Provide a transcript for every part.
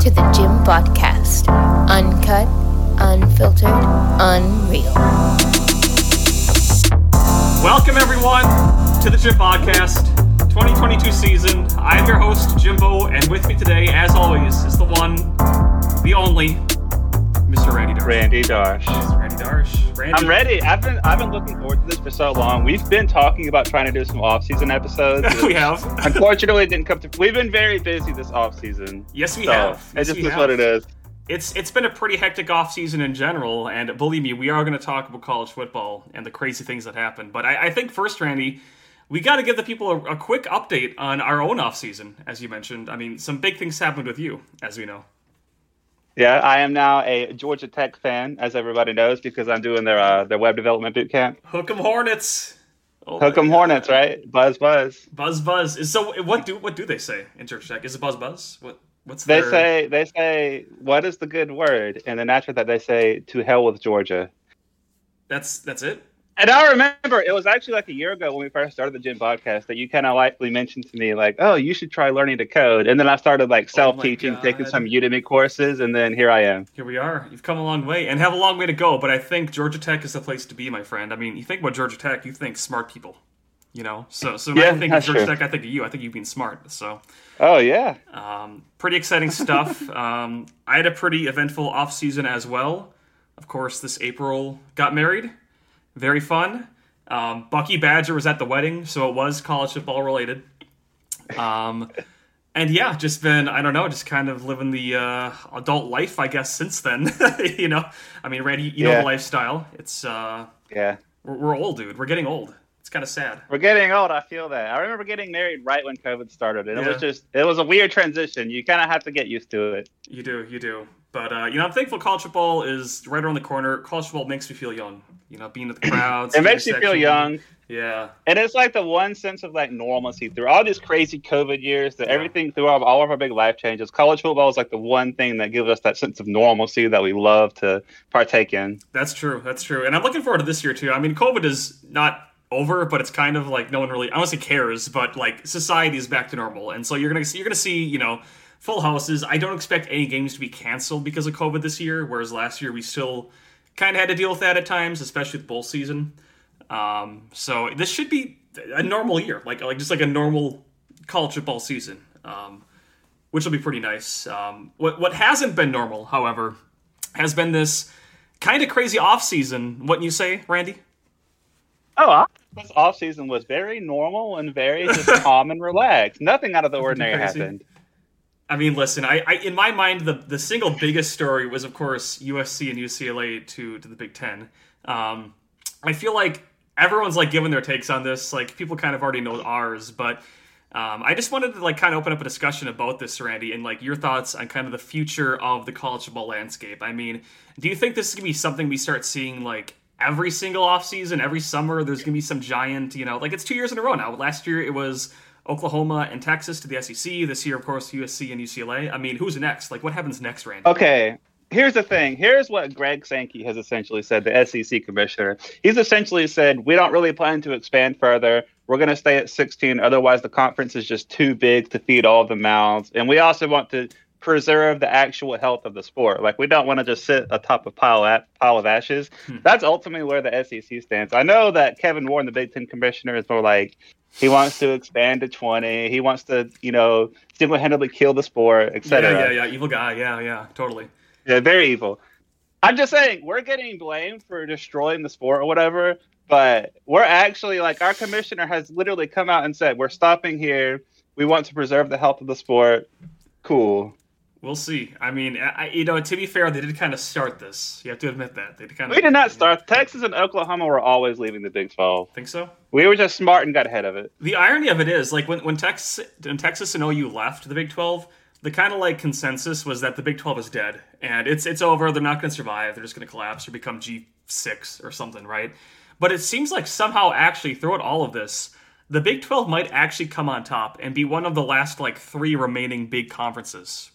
to the Gym Podcast. Uncut, unfiltered, unreal. Welcome, everyone, to the Gym Podcast 2022 season. I'm your host, Jimbo, and with me today, as always, is the one, the only, Mr. Randy Darsh. I'm ready. I've been looking forward to this for so long. We've been talking about trying to do some off-season episodes. We have. Unfortunately, it didn't come to. We've been very busy this off-season. Yes, we have. It just is what it is. It's been a pretty hectic off-season in general, and believe me, we are going to talk about college football and the crazy things that happen. But I think first, Randy, we got to give the people a quick update on our own off-season, as you mentioned. I mean, some big things happened with you, as we know. Yeah, I am now a Georgia Tech fan, as everybody knows, because I'm doing their web development boot camp. Hook 'em Hornets. Oh, hook 'em Hornets, right? Buzz, buzz. Buzz, buzz. So what do they say in Georgia Tech? Is it buzz, buzz? They say what is the good word? And then after that, they say to hell with Georgia. That's it. And I remember it was actually like a year ago when we first started the Gym Podcast that you kind of lightly mentioned to me, like, oh, you should try learning to code. And then I started like self-teaching, taking some Udemy courses. And then here I am. Here we are. You've come a long way and have a long way to go. But I think Georgia Tech is the place to be, my friend. I mean, you think about Georgia Tech, you think smart people, you know? So when I think of Georgia Tech, I think of you. I think you've been smart. So. Oh, yeah. Pretty exciting stuff. I had a pretty eventful off season as well. Of course, this April got married. Very fun. Bucky Badger was at the wedding, so it was college football related. And yeah, just been, I don't know, just kind of living the adult life, I guess, since then. You know, I mean, Randy, you know the lifestyle. It's, we're old, dude. We're getting old. It's kind of sad. We're getting old. I feel that. I remember getting married right when COVID started, and it was a weird transition. You kind of have to get used to it. You do. But, you know, I'm thankful college football is right around the corner. College football makes me feel young. You know, being with the crowds. It makes you feel young. Yeah. And it's like the one sense of, like, normalcy. Through all these crazy COVID years, everything through all of our big life changes, college football is, like, the one thing that gives us that sense of normalcy that we love to partake in. That's true. And I'm looking forward to this year, too. I mean, COVID is not over, but it's kind of, like, no one really, I don't want to say cares, but, like, society is back to normal. And so you're going to see, you know, full houses. I don't expect any games to be canceled because of COVID this year, whereas last year we still kind of had to deal with that at times, especially with bowl season. So this should be a normal year, like just like a normal college football season, which will be pretty nice. What hasn't been normal, however, has been this kind of crazy off season. Wouldn't you say, Randy? Oh, this off season was very normal and very just calm and relaxed. Nothing out of the ordinary happened. I mean, listen, I in my mind, the single biggest story was, of course, USC and UCLA to the Big Ten. I feel like everyone's, like, giving their takes on this. Like, people kind of already know ours. But I just wanted to, like, kind of open up a discussion about this, Randy, and, like, your thoughts on kind of the future of the college football landscape. I mean, do you think this is going to be something we start seeing, like, every single offseason, every summer? There's going to be some giant, you know, like, it's 2 years in a row now. Last year it was Oklahoma and Texas to the SEC. This year, of course, USC and UCLA. I mean, who's next? Like, what happens next, Randy? Okay, here's the thing. Here's what Greg Sankey has essentially said, the SEC commissioner. He's essentially said, we don't really plan to expand further. We're going to stay at 16. Otherwise, the conference is just too big to feed all the mouths. And we also want to preserve the actual health of the sport. Like, we don't want to just sit atop a pile of ashes. That's ultimately where the SEC stands. I know that Kevin Warren, the Big Ten commissioner, is more like, he wants to expand to 20. He wants to, you know, single-handedly kill the sport, etc. Yeah. Evil guy. Yeah, totally. Yeah, very evil. I'm just saying, we're getting blamed for destroying the sport or whatever, but we're actually, like, our commissioner has literally come out and said, we're stopping here. We want to preserve the health of the sport. Cool. We'll see. I mean, you know, to be fair, they did kind of start this. You have to admit that. We did not start. Texas and Oklahoma were always leaving the Big 12. Think so? We were just smart and got ahead of it. The irony of it is, like, when Texas and OU left the Big 12, the kind of, like, consensus was that the Big 12 is dead. And it's over. They're not going to survive. They're just going to collapse or become G6 or something, right? But it seems like somehow actually throughout all of this, the Big 12 might actually come on top and be one of the last, like, three remaining big conferences.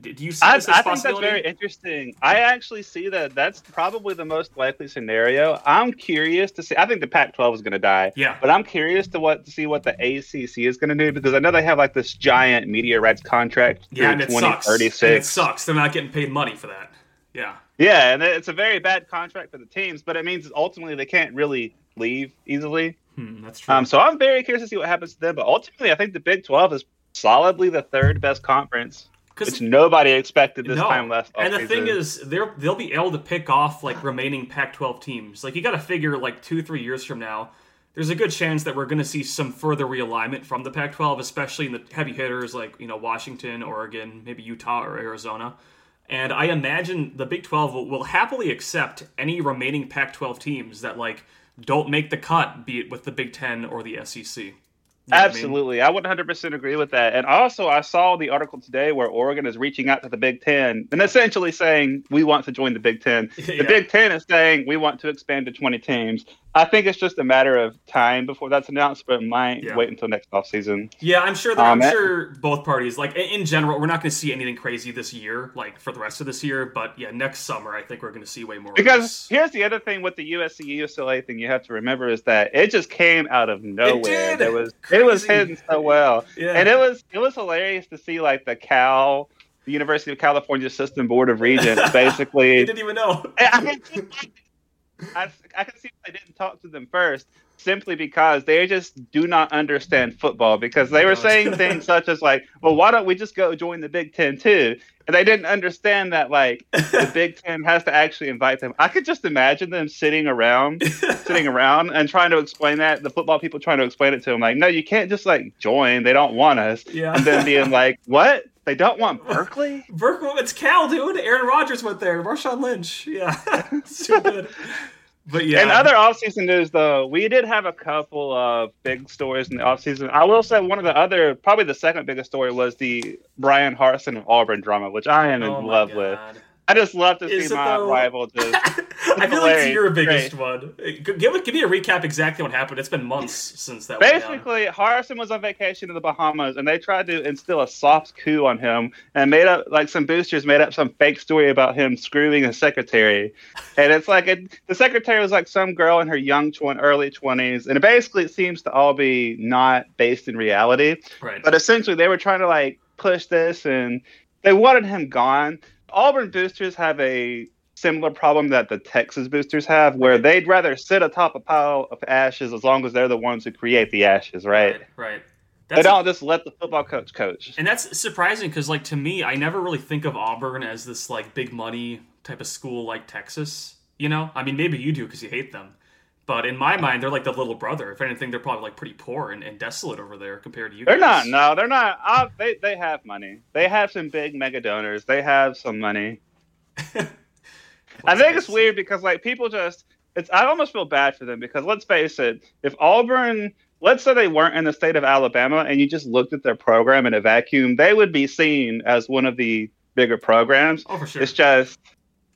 Do you see this as a possibility? I think that's very interesting. I actually see that. That's probably the most likely scenario. I'm curious to see. I think the Pac-12 is going to die. Yeah. But I'm curious to see what the ACC is going to do, because I know they have like this giant media rights contract through 2036. Sucks. And it sucks. They're not getting paid money for that. Yeah. Yeah, and it's a very bad contract for the teams, but it means ultimately they can't really leave easily. That's true. So I'm very curious to see what happens to them. But ultimately, I think the Big 12 is solidly the third best conference, which nobody expected this time last offseason. And the thing is, they'll be able to pick off like remaining Pac-12 teams. Like, you got to figure like 2-3 years from now, there's a good chance that we're going to see some further realignment from the Pac-12, especially in the heavy hitters like, you know, Washington, Oregon, maybe Utah or Arizona. And I imagine the Big 12 will happily accept any remaining Pac-12 teams that like don't make the cut, be it with the Big Ten or the SEC. You know absolutely. I would 100% agree with that. And also, I saw the article today where Oregon is reaching out to the Big Ten and essentially saying, we want to join the Big Ten. The Big Ten is saying, we want to expand to 20 teams. I think it's just a matter of time before that's announced, but might wait until next offseason. Yeah, I'm sure that both parties, like in general, we're not going to see anything crazy this year, like for the rest of this year. But yeah, next summer, I think we're going to see way more. Because here's the other thing with the USC, UCLA thing you have to remember is that it just came out of nowhere. It did. It was hidden so well. Yeah. And it was hilarious to see like the University of California System Board of Regents, basically. They didn't even know. I can see why they didn't talk to them first, simply because they just do not understand football, because they were saying things such as like, well, why don't we just go join the Big Ten too? And they didn't understand that like the Big Ten has to actually invite them. I could just imagine them sitting around and trying to explain that, the football people trying to explain it to them. Like, no, you can't just like join. They don't want us. Yeah. And then being like, what? They don't want Berkeley? Berkeley, it's Cal, dude. Aaron Rodgers went there. Marshawn Lynch. Yeah. It's too good. But yeah. And other offseason news, though, we did have a couple of big stories in the offseason. I will say one of the other, probably the second biggest story, was the Brian Harsin of Auburn drama, which I am in love with. I just love to see my rival just... I feel like it's your biggest one. Give me a recap exactly what happened. It's been months since that. Basically, Harsin was on vacation in the Bahamas, and they tried to instill a soft coup on him, and some boosters made up some fake story about him screwing his secretary. And it's like the secretary was like some girl in her early 20s, and basically it seems to all be not based in reality. Right. But essentially, they were trying to like push this, and they wanted him gone. Auburn boosters have a similar problem that the Texas boosters have, where they'd rather sit atop a pile of ashes as long as they're the ones who create the ashes, right? Right. They don't just let the football coach. And that's surprising because, like, to me, I never really think of Auburn as this, like, big money type of school like Texas, you know? I mean, maybe you do because you hate them. But in my mind, they're like the little brother. If anything, they're probably like pretty poor and desolate over there compared to you guys. They're not. They have money. They have some big mega donors. They have some money. I think it's weird because like people just, I almost feel bad for them because let's face it, if Auburn, let's say they weren't in the state of Alabama and you just looked at their program in a vacuum, they would be seen as one of the bigger programs. Oh, for sure. It's just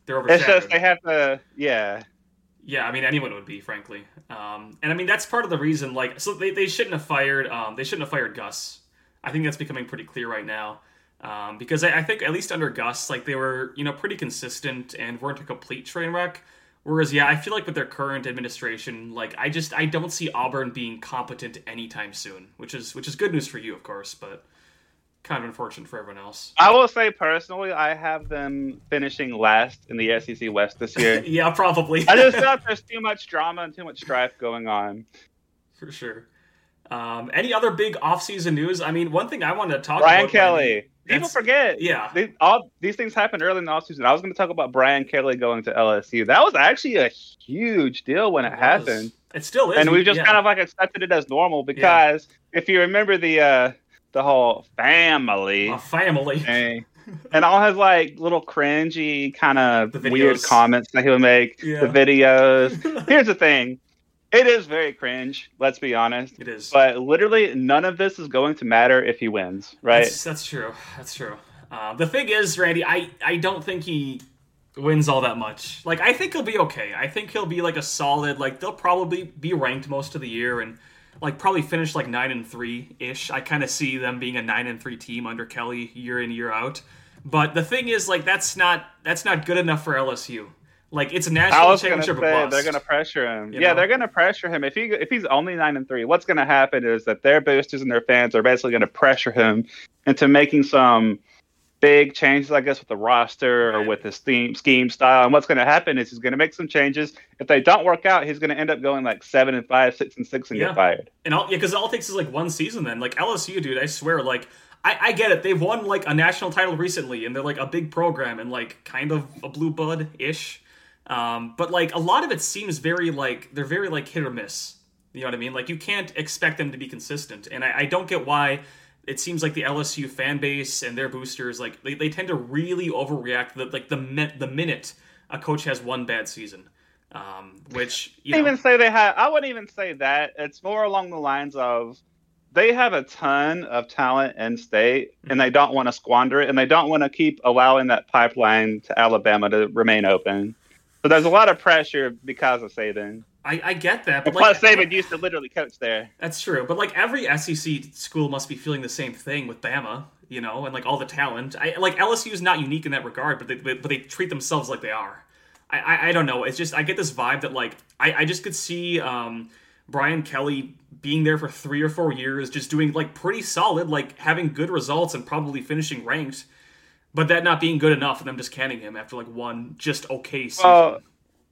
they have to, yeah. Yeah, I mean, anyone would be, frankly. And I mean, that's part of the reason, like, so they shouldn't have fired Gus. I think that's becoming pretty clear right now. Because I think at least under Gus, like, they were, you know, pretty consistent and weren't a complete train wreck. Whereas, yeah, I feel like with their current administration, like, I don't see Auburn being competent anytime soon, which is good news for you, of course, but kind of unfortunate for everyone else. I will say personally, I have them finishing last in the SEC West this year. Yeah, probably. I just thought there's too much drama and too much strife going on. For sure. Any other big offseason news? I mean, one thing I wanted to talk about. Brian Kelly. People forget. Yeah. All these things happened early in the offseason. I was going to talk about Brian Kelly going to LSU. That was actually a huge deal when it happened. It still is. And we've just kind of like accepted it as normal because if you remember the whole family thing. And all his like little cringy kind of weird comments that he would make. Yeah. The videos. Here's the thing. It is very cringe. Let's be honest. It is. But literally none of this is going to matter if he wins. Right. That's true. The thing is, Randy, I don't think he wins all that much. Like, I think he'll be okay. I think he'll be like a solid, like they'll probably be ranked most of the year and like probably finish like 9-3-ish. I kind of see them being a 9-3 team under Kelly year in, year out. But the thing is, like, that's not good enough for LSU. Like, it's a national championship. They're going to pressure him. You know? They're going to pressure him. If he's only 9-3, what's going to happen is that their boosters and their fans are basically going to pressure him into making some big changes, I guess, with the roster or with his scheme style. And what's going to happen is he's going to make some changes. If they don't work out, he's going to end up going like 7-5, 6-6, and get fired. And because all it takes is like one season. Then, like, LSU, dude, I swear, like. I get it. They've won, like, a national title recently, and they're, like, a big program and, like, kind of a blue blood-ish. But, like, a lot of it seems very, like, they're very, like, hit or miss. You know what I mean? Like, you can't expect them to be consistent. And I don't get why it seems like the LSU fan base and their boosters, like, they tend to really overreact, the minute a coach has one bad season. I wouldn't even say that. It's more along the lines of, they have a ton of talent in state, and they don't want to squander it, and they don't want to keep allowing that pipeline to Alabama to remain open. So there's a lot of pressure because of Saban. I get that. But plus, Saban used to literally coach there. That's true. But, like, every SEC school must be feeling the same thing with Bama, you know, and, like, all the talent. LSU is not unique in that regard, but they treat themselves like they are. I don't know. It's just I get this vibe that, like, I just could see Brian Kelly being there for 3 or 4 years, just doing, like, pretty solid, like, having good results and probably finishing ranked, but that not being good enough and them just canning him after, like, one just okay season. Well,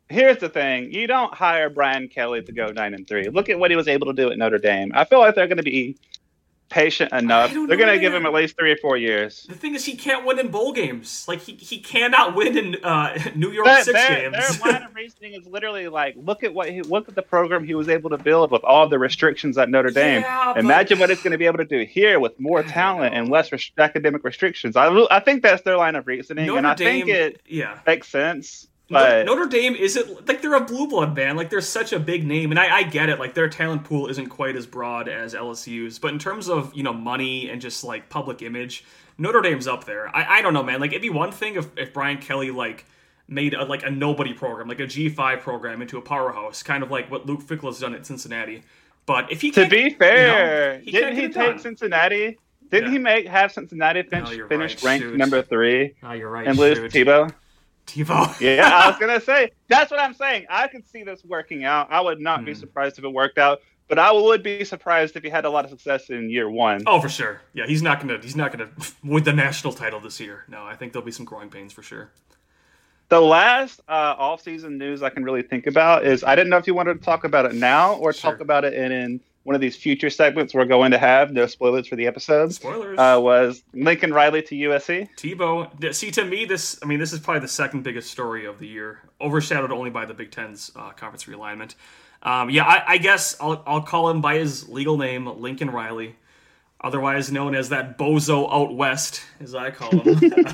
here's the thing. You don't hire Brian Kelly to go 9-3. Look at what he was able to do at Notre Dame. I feel like they're going to be patient enough. They're going to give him at least 3 or 4 years. The thing is, he can't win in bowl games. Like, he cannot win in New York games. Their line of reasoning is literally like, look at the program he was able to build with all the restrictions at Notre Dame. Yeah, imagine what it's going to be able to do here with more talent and less academic restrictions. I think that's their line of reasoning, and I think it makes sense. But Notre Dame isn't, like, they're a blue blood band. Like, they're such a big name, and I get it. Like, their talent pool isn't quite as broad as LSU's, but in terms of, you know, money and just, like, public image, Notre Dame's up there. I don't know, man. Like, it'd be one thing if Brian Kelly, like, made a, like, a nobody program, like a G5 program, into a powerhouse, kind of like what Luke Fickle's done at Cincinnati. But if he can't, to be fair, you know, didn't he take Cincinnati? Didn't he have Cincinnati finish ranked number 3? Oh, you're right. And lose Tebow. Tebow. Yeah, I was going to say, that's what I'm saying. I could see this working out. I would not be surprised if it worked out, but I would be surprised if he had a lot of success in year one. Oh, for sure. Yeah, he's not going to win the national title this year. No, I think there'll be some growing pains for sure. The last off-season news I can really think about is, I didn't know if you wanted to talk about it now or talk about it in one of these future segments we're going to have. No spoilers for the episodes. Spoilers. Was Lincoln Riley to USC. Tebow. See, to me, this is probably the second biggest story of the year, overshadowed only by the Big Ten's conference realignment. I guess I'll call him by his legal name, Lincoln Riley, otherwise known as that bozo out west, as I call him.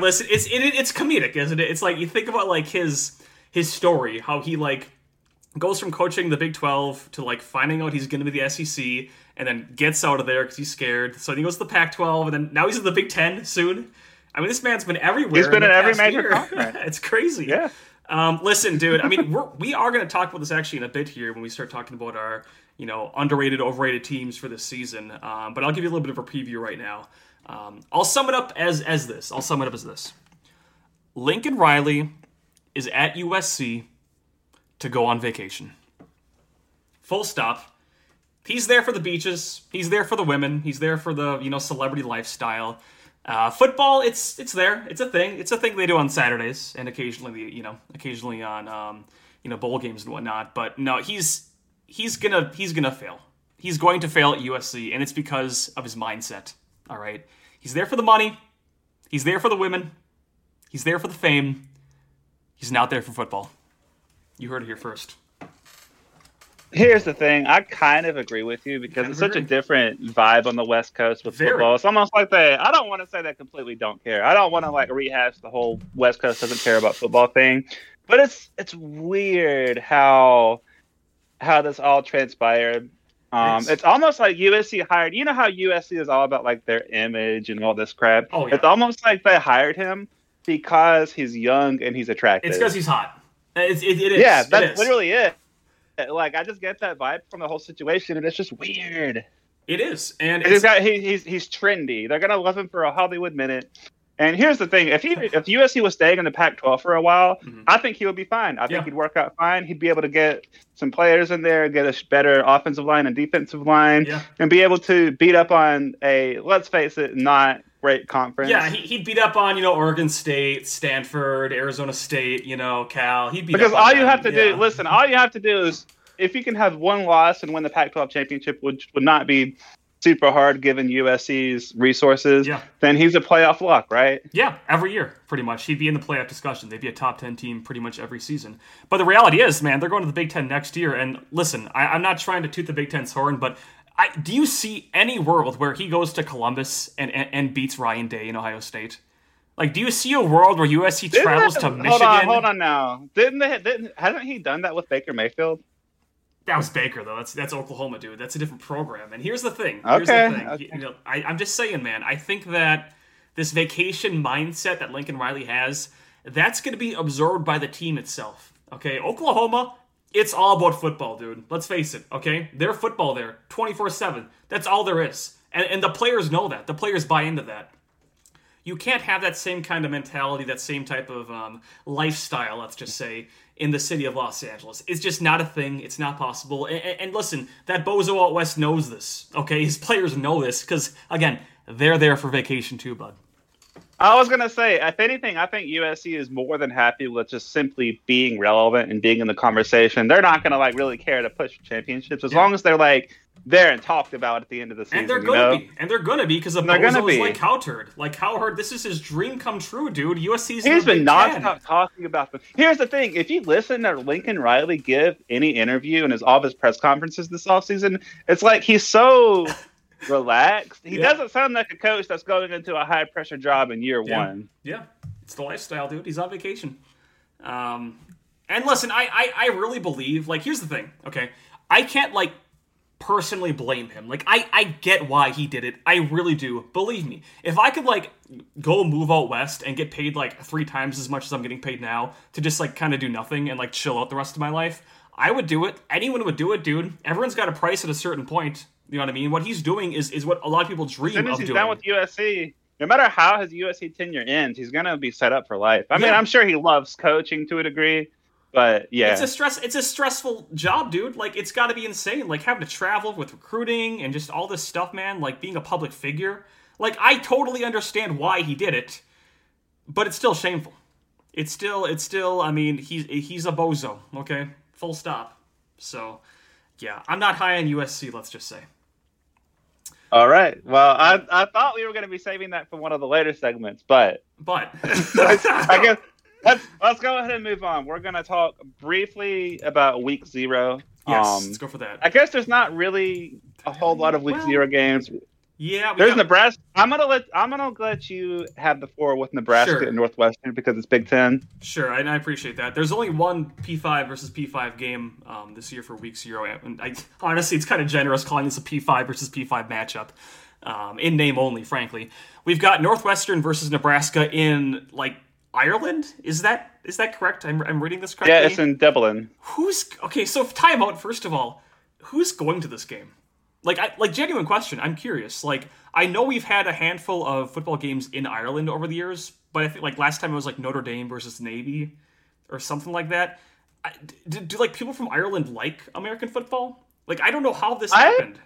Listen, it's comedic, isn't it? It's like, you think about, like, his story, how he, like, goes from coaching the Big 12 to, like, finding out he's going to be the SEC, and then gets out of there because he's scared. So he goes to the Pac-12, and then now he's in the Big 10 soon. I mean, this man's been everywhere. He's been in every major conference. It's crazy. Yeah. Listen, dude. I mean, we are going to talk about this actually in a bit here when we start talking about our, you know, underrated, overrated teams for this season. But I'll give you a little bit of a preview right now. I'll sum it up as this. Lincoln Riley is at USC to go on vacation. Full stop. He's there for the beaches. He's there for the women. He's there for the, you know, celebrity lifestyle. Football, it's there. It's a thing. It's a thing they do on Saturdays and occasionally on bowl games and whatnot. But no, he's gonna fail. He's going to fail at USC, and it's because of his mindset. All right. He's there for the money. He's there for the women. He's there for the fame. He's not there for football. You heard it here first. Here's the thing. I kind of agree with you because it's such a different vibe on the West Coast with football. It's almost like I don't want to say they completely don't care. I don't want to, like, rehash the whole West Coast doesn't care about football thing. But it's weird how this all transpired. It's almost like USC hired. You know how USC is all about, like, their image and all this crap? Oh, yeah. It's almost like they hired him because he's young and he's attractive. It's because he's hot. It is. Yeah, that's literally it. Like, I just get that vibe from the whole situation, and it's just weird. It is, and he's trendy. They're gonna love him for a Hollywood minute, And here's the thing: if USC was staying in the Pac-12 for a while, mm-hmm. I think he would be fine. I think he'd work out fine. He'd be able to get some players in there, get a better offensive line and defensive line, and be able to beat up on a, let's face it, not great conference. Yeah, he'd beat up on, you know, Oregon State, Stanford, Arizona State, you know, Cal. He'd beat because up all on you them. Have to do, listen, all you have to do is if you can have one loss and win the Pac-12 championship, which would not be super hard given USC's resources, then he's a playoff lock, right? Yeah, every year, pretty much. He'd be in the playoff discussion. They'd be a top 10 team pretty much every season. But the reality is, man, they're going to the Big Ten next year. And listen, I'm not trying to toot the Big Ten's horn, but do you see any world where he goes to Columbus and beats Ryan Day in Ohio State? Like, do you see a world where USC travels to Michigan? Hold on now. Hasn't he done that with Baker Mayfield? That was Baker, though. That's Oklahoma, dude. That's a different program. And here's the thing. Okay. You know, I'm just saying, man, I think that this vacation mindset that Lincoln Riley has, that's going to be absorbed by the team itself. Okay? Oklahoma, it's all about football, dude. Let's face it. Okay? They're football there, 24/7. That's all there is. And the players know that. The players buy into that. You can't have that same kind of mentality, that same type of lifestyle, let's just say, in the city of Los Angeles. It's just not a thing. It's not possible. And listen, that bozo out west knows this, okay? His players know this because, again, they're there for vacation too, bud. I was going to say, if anything, I think USC is more than happy with just simply being relevant and being in the conversation. They're not going to, like, really care to push championships as long as they're, like, there and talked about at the end of the season. And they're going to be. And they're going to be because of bozo's like Cowherd. Like, Cowherd, this is his dream come true, dude. USC's he's been nonstop talking about them. Here's the thing. If you listen to Lincoln Riley give any interview in all of his press conferences this offseason, it's like he's so relaxed. He doesn't sound like a coach that's going into a high-pressure job in year one. Yeah, it's the lifestyle, dude. He's on vacation. And listen, I really believe, like, here's the thing, okay? I can't, like, personally blame him. Like, I get why he did it. I really do. Believe me. If I could, like, go move out west and get paid, like, 3 times as much as I'm getting paid now to just, like, kind of do nothing and, like, chill out the rest of my life, I would do it. Anyone would do it, dude. Everyone's got a price at a certain point. You know what I mean? What he's doing is what a lot of people dream of doing. As soon as he's done with USC, no matter how his USC tenure ends, he's going to be set up for life. I mean, I'm sure he loves coaching to a degree, but yeah. It's a stressful job, dude. Like, it's got to be insane. Like, having to travel with recruiting and just all this stuff, man. Like, being a public figure. Like, I totally understand why he did it, but it's still shameful. It's still, I mean, he's a bozo, okay? Full stop. So, yeah, I'm not high on USC, let's just say. All right. Well, I thought we were going to be saving that for one of the later segments, but I guess let's go ahead and move on. We're going to talk briefly about Week 0. Yes, let's go for that. I guess there's not really a whole lot of Week 0 games. Yeah, there's Nebraska. I'm gonna let you have the floor with Nebraska and Northwestern because it's Big Ten. Sure, and I appreciate that. There's only one P5 versus P5 game this year for Week 0, and I, honestly, it's kind of generous calling this a P5 versus P5 matchup, in name only. Frankly, we've got Northwestern versus Nebraska in like Ireland. Is that correct? I'm reading this correctly. Yeah, it's in Dublin. So timeout. First of all, who's going to this game? Like genuine question. I'm curious. Like, I know we've had a handful of football games in Ireland over the years, but I think like last time it was like Notre Dame versus Navy, or something like that. Do like people from Ireland like American football? Like, I don't know how this happened.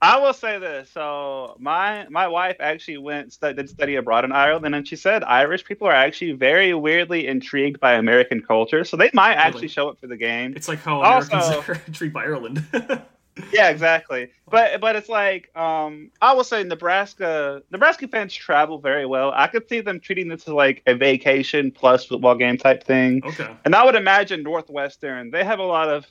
I will say this. So my wife actually did study abroad in Ireland, and she said Irish people are actually very weirdly intrigued by American culture, so they might actually show up for the game. It's like how Americans are intrigued by Ireland. Yeah, exactly. But it's like, I will say Nebraska fans travel very well. I could see them treating this as like a vacation plus football game type thing. Okay. And I would imagine Northwestern, they have a lot of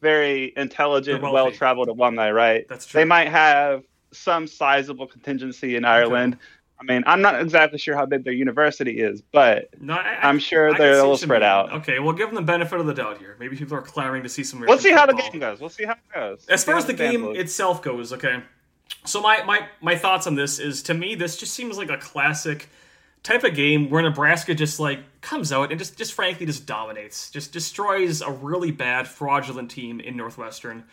very intelligent, well-traveled alumni, right? That's true. They might have some sizable contingency in Ireland. I mean, I'm not exactly sure how big their university is, but I'm sure they're a little spread out. Okay, we'll give them the benefit of the doubt here. Maybe people are clamoring to see some American football. We'll see how it goes. As far as the game itself goes, okay. So my thoughts on this is, to me, this just seems like a classic type of game where Nebraska just, like, comes out and just frankly just dominates. Just destroys a really bad, fraudulent team in Northwestern.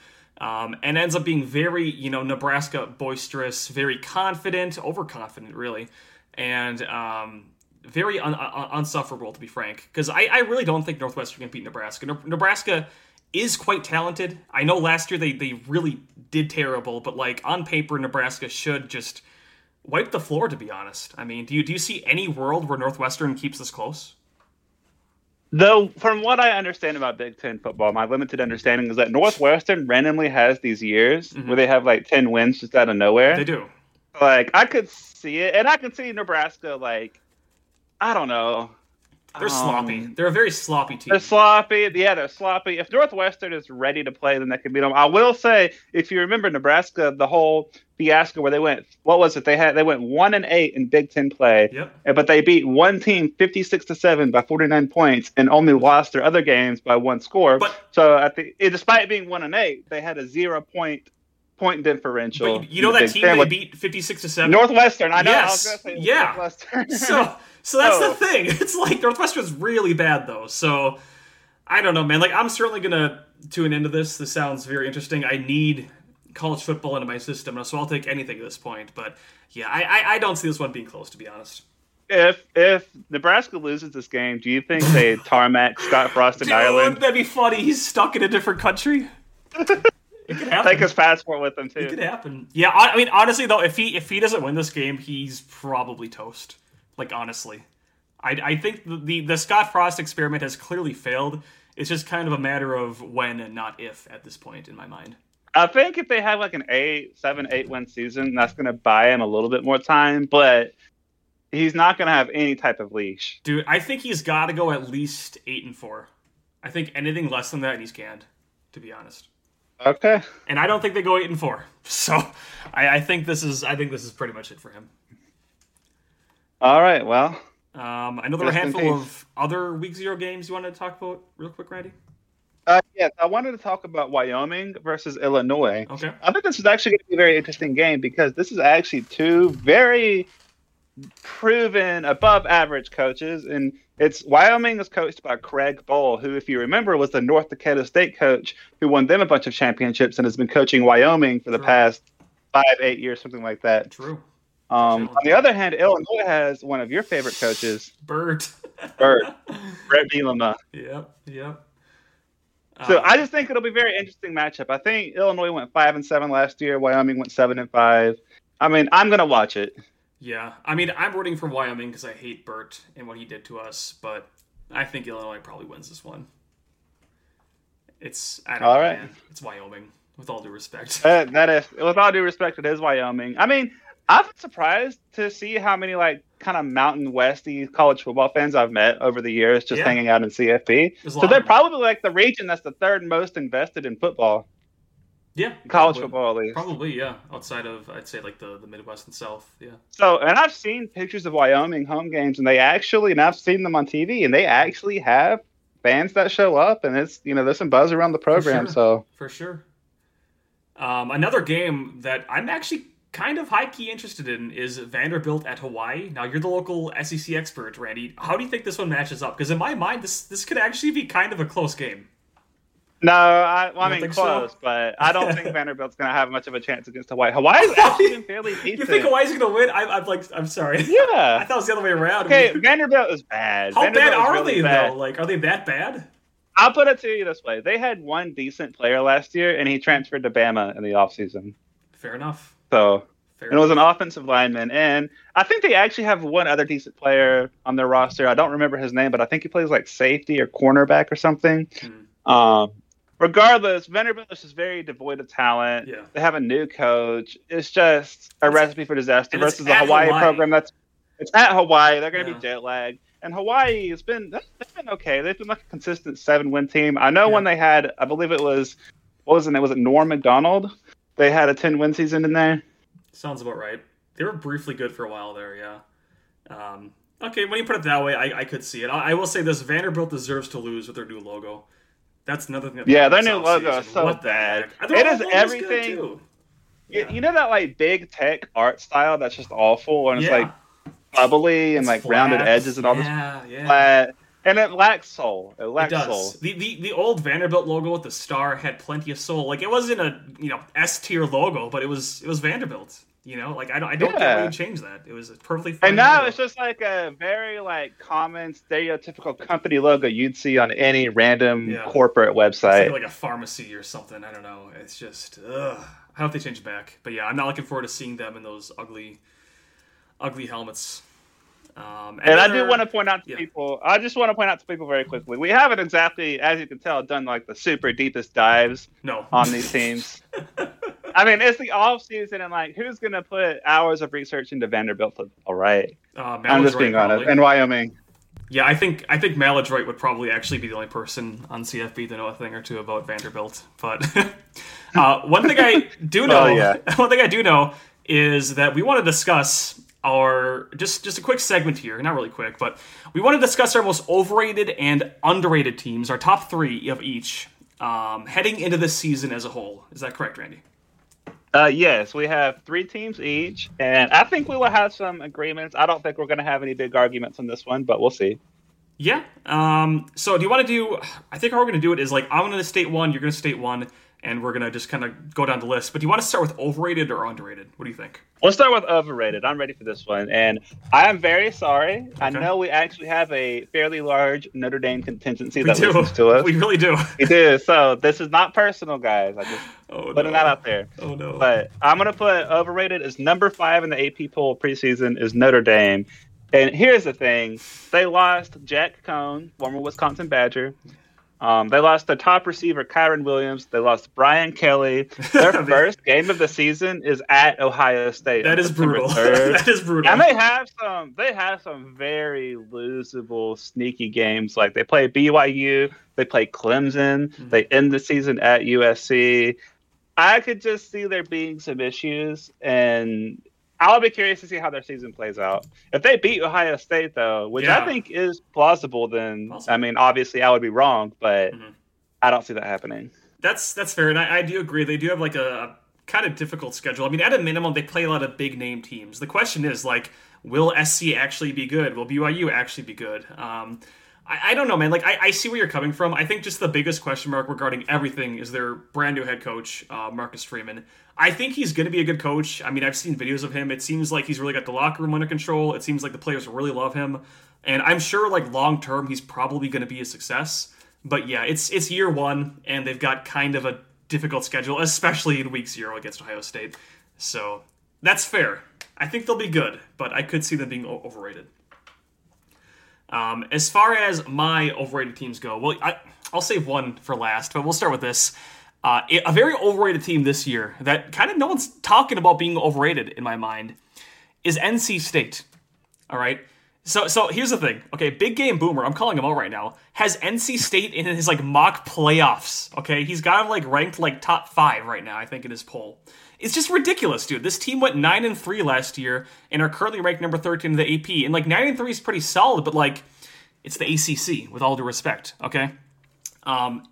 And ends up being very, you know, Nebraska boisterous, very confident, overconfident, really. and very unsufferable, to be frank, because I really don't think Northwestern can beat Nebraska. Nebraska is quite talented. I know last year they really did terrible, but like on paper, Nebraska should just wipe the floor, to be honest. I mean, do you see any world where Northwestern keeps this close? Though, from what I understand about Big Ten football, my limited understanding is that Northwestern randomly has these years where they have like 10 wins just out of nowhere. They do. Like, I could see it, and I could see Nebraska, like, I don't know. They're sloppy. They're a very sloppy team. They're sloppy. Yeah, they're sloppy. If Northwestern is ready to play, then they can beat them. I will say, if you remember Nebraska, the whole fiasco where they went, what was it? They went 1-8 in Big Ten play, but they beat one team 56-7 by 49 points and only lost their other games by one score. But, so I think, despite being 1-8, they had a 0-point differential. But you know that team they beat 56-7? Northwestern. I know. Yes. I was Northwestern. So that's the thing. It's like Northwestern's really bad, though. So I don't know, man. Like, I'm certainly going to tune into this. This sounds very interesting. I need college football into my system, so I'll take anything at this point. But, yeah, I don't see this one being close, to be honest. If Nebraska loses this game, do you think they tarmac Scott Frost in Ireland? That'd be funny. He's stuck in a different country. It could happen. Take his passport with him, too. It could happen. Yeah, I mean, honestly, though, if he doesn't win this game, he's probably toast. Like, honestly, I think the Scott Frost experiment has clearly failed. It's just kind of a matter of when and not if at this point in my mind. I think if they have like an 7-8 win season, that's going to buy him a little bit more time, but he's not going to have any type of leash. Dude, I think he's got to go at least 8-4. I think anything less than that, he's canned, to be honest. Okay. And I don't think they go 8-4. So I think this is pretty much it for him. All right, well. I know there were a handful of other Week 0 games you wanted to talk about real quick, Randy? Yes, I wanted to talk about Wyoming versus Illinois. Okay. I think this is actually going to be a very interesting game because this is actually two very proven above-average coaches. And Wyoming is coached by Craig Boll, who, if you remember, was the North Dakota State coach who won them a bunch of championships and has been coaching Wyoming for the past 5-8 years, something like that. True. On the other hand, Illinois has one of your favorite coaches, Brett Bielema. Yep. So I just think it'll be a very interesting matchup. I think Illinois went 5-7 last year. Wyoming went 7-5. I mean, I'm gonna watch it. Yeah, I mean, I'm rooting for Wyoming because I hate Bert and what he did to us, but I think Illinois probably wins this one. I don't know, man. It's Wyoming. With all due respect, that is with all due respect, it is Wyoming. I mean. I've been surprised to see how many like kind of Mountain Westy college football fans I've met over the years just hanging out in CFP. So they're probably like the region that's the third most invested in football. Yeah. College football, at least. Probably, yeah. Outside of, I'd say, like the Midwest and South, yeah. So, and I've seen pictures of Wyoming home games, and I've seen them on TV, and they actually have fans that show up, and it's, there's some buzz around the program. For sure. Another game that I'm actually kind of high-key interested in is Vanderbilt at Hawaii. Now, you're the local SEC expert, Randy. How do you think this one matches up? Because in my mind, this could actually be kind of a close game. No, I mean, close, so? But I don't think Vanderbilt's going to have much of a chance against Hawaii. Hawaii's actually been fairly decent. You think Hawaii's going to win? I'm sorry. Yeah. I thought it was the other way around. Okay, Vanderbilt is bad. How bad are they, though? Like, are they that bad? I'll put it to you this way. They had one decent player last year, and he transferred to Bama in the offseason. Fair enough. So, and it was an offensive lineman. And I think they actually have one other decent player on their roster. I don't remember his name, but I think he plays like safety or cornerback or something. Regardless, Vanderbilt is just very devoid of talent. Yeah. They have a new coach. It's just a recipe for disaster versus the Hawaii program. It's at Hawaii. They're going to be jet lagged. And Hawaii has been okay. They've been like a consistent 7-win team. I know when they had, I believe it was, what was it? Was it Norm McDonald? They had a 10-win season in there. Sounds about right. They were briefly good for a while there, yeah. Okay, when you put it that way, I could see it. I will say this, Vanderbilt deserves to lose with their new logo. That's another thing. Yeah, their new logo is so bad. It is everything. You know that like big tech art style that's just awful? And it's like bubbly and like rounded edges and all this flat. And it lacks soul. It does. The old Vanderbilt logo with the star had plenty of soul. Like, it wasn't a S-tier logo, but it was Vanderbilt. You know, like I don't think we would change that. It was a perfectly fine. And now it's just like a very like common stereotypical company logo you'd see on any random corporate website. It's like a pharmacy or something. I don't know. It's just I hope they change it back. But yeah, I'm not looking forward to seeing them in those ugly helmets. I just want to point out to people very quickly. We haven't exactly, as you can tell, done like the super deepest dives on these teams. I mean, it's the off season, and like, who's gonna put hours of research into Vanderbilt football, right? I'm just being honest. And Wyoming. Yeah, I think Maladroit Wright would probably actually be the only person on CFB to know a thing or two about Vanderbilt. But one thing I do know, is that we want to discuss our just a quick segment here, not really quick, but we want to discuss our most overrated and underrated teams, our top three of each, heading into this season as a whole. Is that correct, Randy? Yes, we have three teams each, and I think we will have some agreements. I don't think we're going to have any big arguments on this one, but we'll see. Yeah. So do you want to do – I think how we're going to do it is like I'm going to state one, you're going to state one, and we're going to just kind of go down the list. But do you want to start with overrated or underrated? What do you think? We'll start with overrated. I'm ready for this one, and I am very sorry. Okay. I know we actually have a fairly large Notre Dame contingency listens to us. We really do. We do. So this is not personal, guys. I just putting that out there. Oh, no. But I'm going to put overrated as number 5 in the AP poll preseason is Notre Dame. And here's the thing. They lost Jack Cohn, former Wisconsin Badger. They lost their top receiver, Kyron Williams. They lost Brian Kelly. Their first game of the season is at Ohio State. That is brutal. That is brutal. And they have some very losable, sneaky games. Like they play BYU. They play Clemson. Mm-hmm. They end the season at USC. I could just see there being some issues, and I'll be curious to see how their season plays out. If they beat Ohio State, though, which I think is plausible, then I mean, obviously, I would be wrong, but I don't see that happening. That's fair, and I do agree. They do have like a kind of difficult schedule. I mean, at a minimum, they play a lot of big name teams. The question is like, will SC actually be good? Will BYU actually be good? I don't know, man. Like, I see where you're coming from. I think just the biggest question mark regarding everything is their brand new head coach, Marcus Freeman. I think he's going to be a good coach. I mean, I've seen videos of him. It seems like he's really got the locker room under control. It seems like the players really love him. And I'm sure, like, long-term, he's probably going to be a success. But, yeah, it's year one, and they've got kind of a difficult schedule, especially in week 0 against Ohio State. So that's fair. I think they'll be good, but I could see them being overrated. As far as my overrated teams go, well, I'll save one for last, but we'll start with this. A very overrated team this year that kind of no one's talking about being overrated in my mind is NC State. All right. So here's the thing. Okay, Big Game Boomer, I'm calling him out right now, has NC State in his like mock playoffs. Okay, he's got him like ranked like top 5 right now, I think, in his poll. It's just ridiculous, dude. This team went 9-3 last year and are currently ranked number 13 in the AP. And like 9-3 is pretty solid, but like it's the ACC with all due respect. Okay,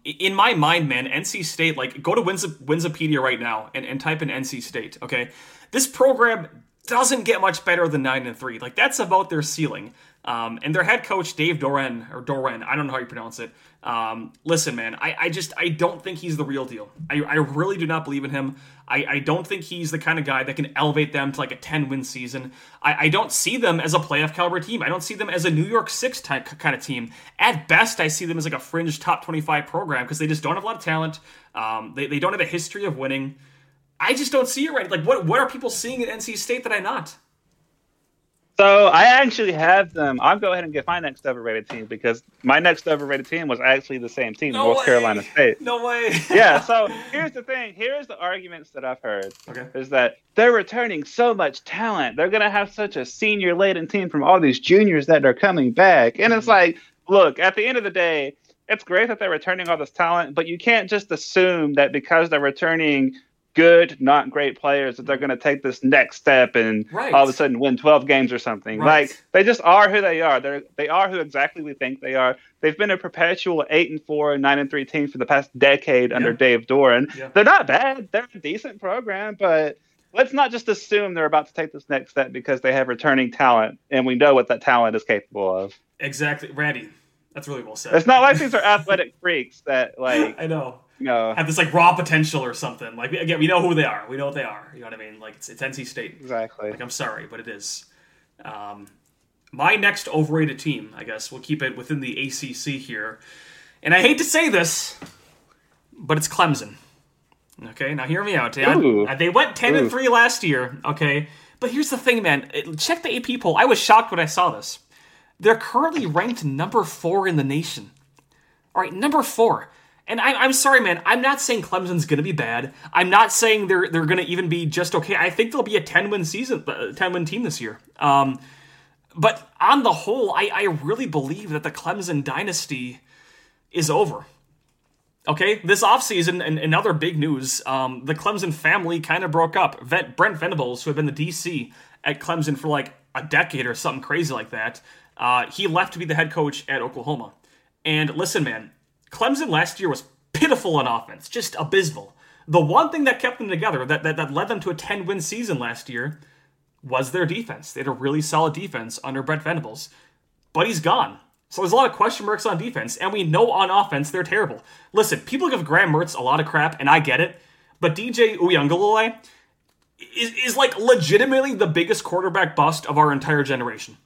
in my mind, man, NC State. Like, go to Winsipedia right now and type in NC State. Okay, this program doesn't get much better than 9-3. Like, that's about their ceiling. And their head coach, Dave Doran, I don't know how you pronounce it. Listen, man, I don't think he's the real deal. I really do not believe in him. I don't think he's the kind of guy that can elevate them to like a 10-win season. I don't see them as a playoff caliber team. I don't see them as a New York 6 type kind of team. At best, I see them as like a fringe top 25 program because they just don't have a lot of talent. They don't have a history of winning. I just don't see it right. Like, what are people seeing at NC State that I'm not? So I actually have them. I'll go ahead and get my next overrated team because my next overrated team was actually the same team, Carolina State. No way. Yeah, so here's the thing. Here's the arguments that I've heard. Okay. Is that they're returning so much talent. They're going to have such a senior-laden team from all these juniors that are coming back. And it's like, look, at the end of the day, it's great that they're returning all this talent, but you can't just assume that because they're returning – good, not great players that they're going to take this next step and all of a sudden win 12 games or something. Right. Like, they just are who they are. They are who exactly we think they are. They've been a perpetual 8-4 and 9-3 team for the past decade under Dave Doran. Yeah. They're not bad. They're a decent program, but let's not just assume they're about to take this next step because they have returning talent and we know what that talent is capable of. Exactly. Randy, that's really well said. It's not like these are athletic freaks that like, I know. no. have this like raw potential or something. Like, again, we know who they are. We know what they are. You know what I mean? Like, it's NC State. Exactly. Like, I'm sorry, but it is. My next overrated team, I guess, we'll keep it within the ACC here. And I hate to say this, but it's Clemson. Okay, now hear me out. They went 10-3 last year, okay? But here's the thing, man. Check the AP poll. I was shocked when I saw this. They're currently ranked number 4 in the nation. All right, number 4. And I'm sorry, man. I'm not saying Clemson's going to be bad. I'm not saying they're going to even be just okay. I think they'll be a 10-win team this year. But on the whole, I really believe that the Clemson dynasty is over. Okay, this offseason, and other big news, the Clemson family kind of broke up. Brent Venables, who had been the DC at Clemson for like a decade or something crazy like that, he left to be the head coach at Oklahoma. And listen, man, Clemson last year was pitiful on offense, just abysmal. The one thing that kept them together, that led them to a 10-win season last year, was their defense. They had a really solid defense under Brent Venables, but he's gone. So there's a lot of question marks on defense, and we know on offense they're terrible. Listen, people give Graham Mertz a lot of crap, and I get it, but DJ Uiagalelei is like legitimately the biggest quarterback bust of our entire generation.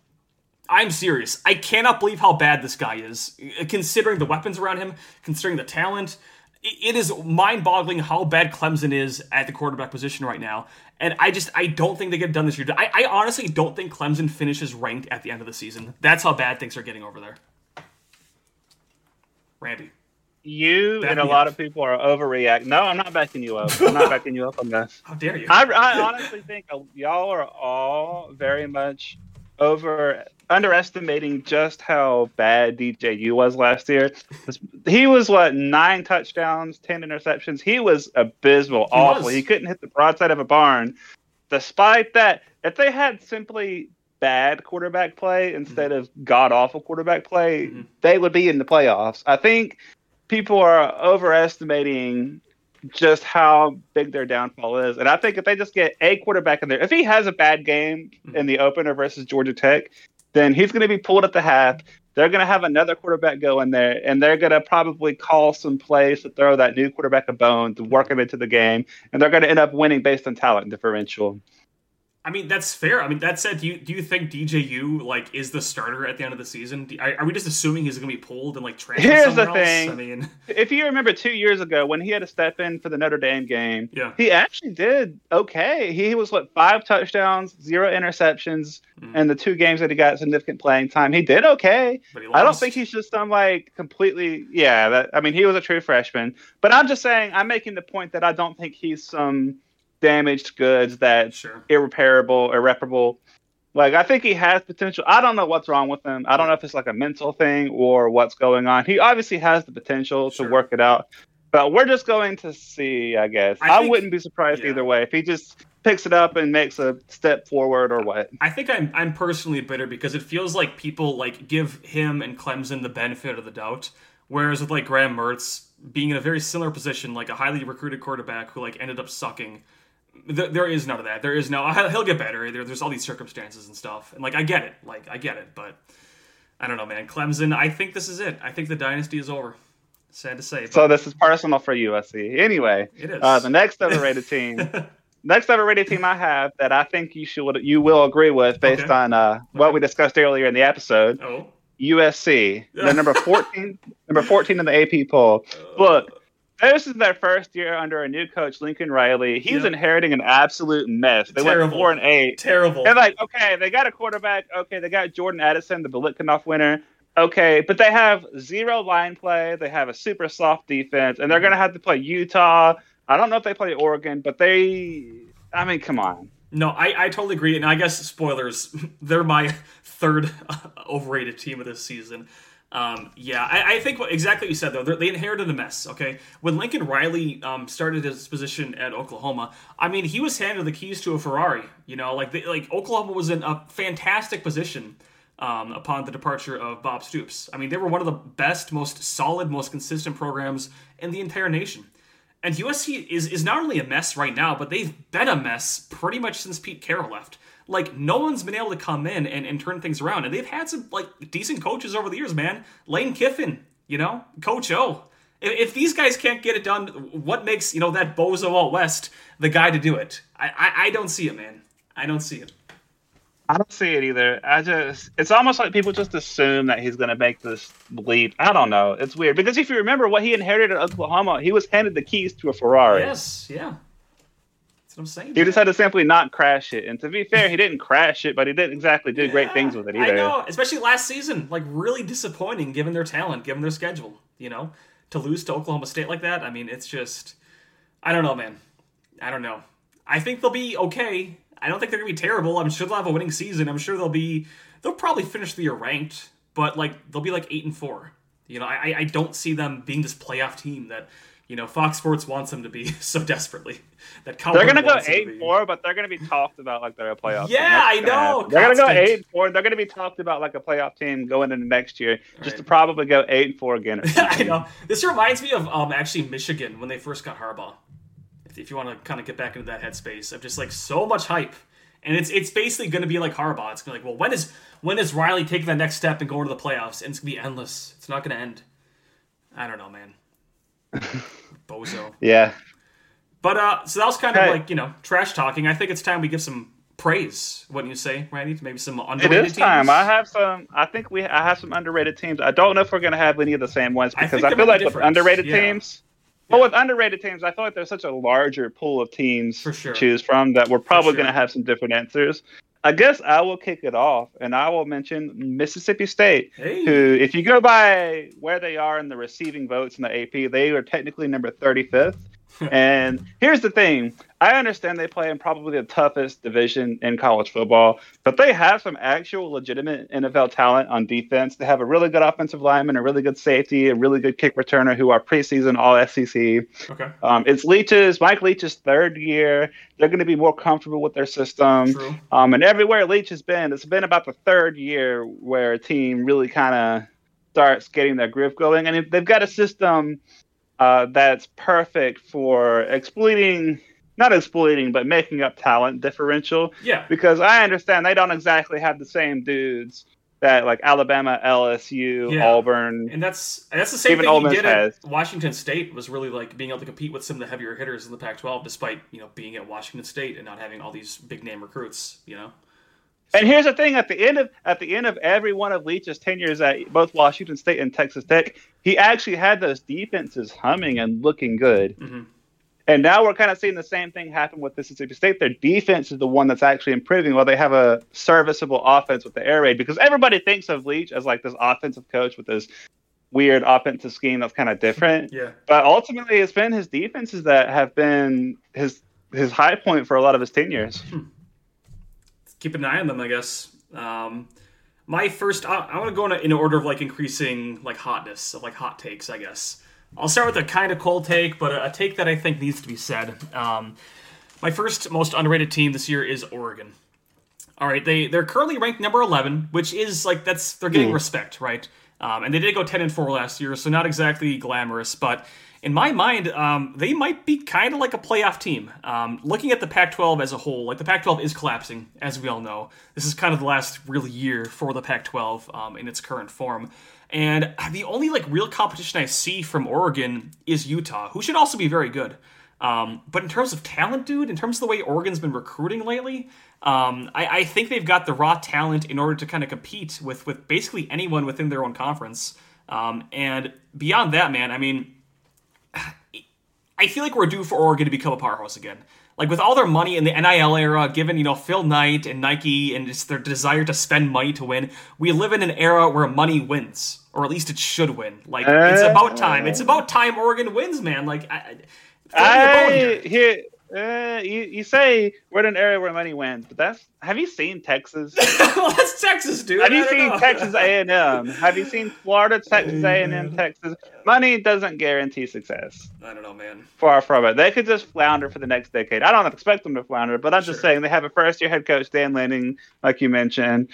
I'm serious. I cannot believe how bad this guy is, considering the weapons around him, considering the talent. It is mind-boggling how bad Clemson is at the quarterback position right now, and I don't think they get done this year. I honestly don't think Clemson finishes ranked at the end of the season. That's how bad things are getting over there. Randy. You and a lot of people are overreacting. No, I'm not backing you up. I'm not backing you up on this. How dare you? I honestly think y'all are all very much underestimating just how bad DJU was last year. He was 9 touchdowns, 10 interceptions. He was abysmal, awful. He couldn't hit the broadside of a barn. Despite that, if they had simply bad quarterback play instead of god-awful quarterback play, they would be in the playoffs. I think people are overestimating just how big their downfall is. And I think if they just get a quarterback in there, if he has a bad game in the opener versus Georgia Tech, then he's going to be pulled at the half. They're going to have another quarterback go in there, and they're going to probably call some plays to throw that new quarterback a bone to work him into the game, and they're going to end up winning based on talent differential. I mean, that's fair. I mean, that said, do you think DJU is the starter at the end of the season? Are we just assuming he's going to be pulled and transferred somewhere else? Here's the thing. I mean, if you remember 2 years ago when he had to step in for the Notre Dame game, he actually did okay. He was 5 touchdowns, 0 interceptions, and the 2 games that he got significant playing time, he did okay. But I don't think he's just some completely. Yeah, he was a true freshman. But I'm just saying, I'm making the point that I don't think he's some damaged goods that's irreparable. I think he has potential. I don't know what's wrong with him. I don't know if it's a mental thing or what's going on. He obviously has the potential to work it out, but we're just going to see, I guess. I wouldn't be surprised either way if he just picks it up and makes a step forward or what. I think I'm personally bitter because it feels like people give him and Clemson the benefit of the doubt, whereas with Graham Mertz being in a very similar position, a highly recruited quarterback who ended up sucking. There is none of that. There is no, he'll get better. There's all these circumstances and stuff. And I get it. But I don't know, man. Clemson, I think this is it. I think the dynasty is over. Sad to say. But so this is personal for USC. Anyway, it is. The next overrated team. Next overrated team I have that I think you will agree with based on what we discussed earlier in the episode. Oh. USC. They're number 14 in the AP poll. Look. This is their first year under a new coach, Lincoln Riley. He's inheriting an absolute mess. They went 4-8. Terrible. They're they got a quarterback. Okay, they got Jordan Addison, the Belitkinoff winner. Okay, but they have 0 line play. They have a super soft defense, and they're going to have to play Utah. I don't know if they play Oregon, but come on. No, I totally agree. And I guess, spoilers, they're my third overrated team of this season. I think exactly what you said, though. They inherited a mess, okay? When Lincoln Riley started his position at Oklahoma, he was handed the keys to a Ferrari. Oklahoma was in a fantastic position upon the departure of Bob Stoops. They were one of the best, most solid, most consistent programs in the entire nation. And USC is not only a mess right now, but they've been a mess pretty much since Pete Carroll left. No one's been able to come in and turn things around. And they've had some, decent coaches over the years, man. Lane Kiffin, Coach O. If these guys can't get it done, what makes, you know, that bozo out west the guy to do it? I don't see it, man. I don't see it. I don't see it either. It's almost like people just assume that he's going to make this leap. I don't know. It's weird. Because if you remember what he inherited at Oklahoma, he was handed the keys to a Ferrari. Yes, yeah. That's what I'm saying. He just had to simply not crash it. And to be fair, he didn't crash it, but he didn't exactly do great things with it either. I know, especially last season. Like, really disappointing given their talent, given their schedule, you know? To lose to Oklahoma State like that, I mean, it's just... I don't know, man. I don't know. I think they'll be okay. I don't think they're going to be terrible. I'm sure they'll have a winning season. I'm sure they'll probably finish the year ranked, but like they'll be like 8-4. You know, I don't see them being this playoff team that, you know, Fox Sports wants them to be so desperately. That they're going to go 8-4, but they're going to be talked about like they're a playoff team. Yeah, I know. They're going to go 8-4. They're going to be talked about like a playoff team going into next year, just to probably go 8-4 again. I know. This reminds me of actually Michigan when they first got Harbaugh. If you want to kind of get back into that headspace of just like so much hype, and it's basically going to be like Harbaugh. It's going to be like, well, when is Riley taking that next step and going to the playoffs? And it's going to be endless. It's not going to end. I don't know, man. Bozo. Yeah. But so that was kind of like, you know, trash talking. I think it's time we give some praise. Wouldn't you say, Randy? Maybe some underrated teams. It is time. I have some underrated teams. I don't know if we're going to have any of the same ones because I feel like with underrated teams. Well, with underrated teams, I feel like there's such a larger pool of teams to choose from that we're probably going to have some different answers. I guess I will kick it off, and I will mention Mississippi State, who, if you go by where they are in the receiving votes in the AP, they are technically number 35th. And here's the thing. I understand they play in probably the toughest division in college football, but they have some actual legitimate NFL talent on defense. They have a really good offensive lineman, a really good safety, a really good kick returner who are preseason All-SEC. Okay. It's Mike Leach's third year. They're going to be more comfortable with their system. True. And everywhere Leach has been, it's been about the third year where a team really kind of starts getting their groove going. And if they've got a system that's perfect for not exploiting, but making up talent differential. Yeah. Because I understand they don't exactly have the same dudes that like Alabama, LSU, Auburn. And that's the same thing Ole Miss has. Washington State was really like being able to compete with some of the heavier hitters in the Pac-12, despite, you know, being at Washington State and not having all these big name recruits, you know? And here's the thing, at the end of every one of Leach's tenures at both Washington State and Texas Tech, he actually had those defenses humming and looking good. Mm-hmm. And now we're kind of seeing the same thing happen with Mississippi State. Their defense is the one that's actually improving while they have a serviceable offense with the air raid, because everybody thinks of Leach as like this offensive coach with this weird offensive scheme that's kind of different. Yeah. But ultimately, it's been his defenses that have been his high point for a lot of his tenures. Hmm. Keep an eye on them, I guess. My first, I want to go in order of like increasing like hotness of like hot takes, I guess. I'll start with a kind of cold take, but a take that I think needs to be said. My first most underrated team this year is Oregon. All right, they're currently ranked number 11, which is like they're getting respect, right? And they did go 10-4 last year, so not exactly glamorous, but in my mind, they might be kind of like a playoff team. Looking at the Pac-12 as a whole, like the Pac-12 is collapsing, as we all know. This is kind of the last real year for the Pac-12 in its current form. And the only like real competition I see from Oregon is Utah, who should also be very good. But in terms of talent, dude, in terms of the way Oregon's been recruiting lately, I think they've got the raw talent in order to kind of compete with basically anyone within their own conference. And beyond that, man, I mean, I feel like we're due for Oregon to become a powerhouse again. Like, with all their money in the NIL era, given, you know, Phil Knight and Nike and just their desire to spend money to win, we live in an era where money wins, or at least it should win. Like, it's about time. It's about time Oregon wins, man. Like, you say we're in an area where money wins, but have you seen Texas? Well, that's Texas, dude. Have you seen Texas A&M? Have you seen Florida, Texas A&M, Texas? Money doesn't guarantee success. I don't know, man. Far from it. They could just flounder for the next decade. I don't expect them to flounder, but I'm just saying they have a first-year head coach, Dan Lanning, like you mentioned.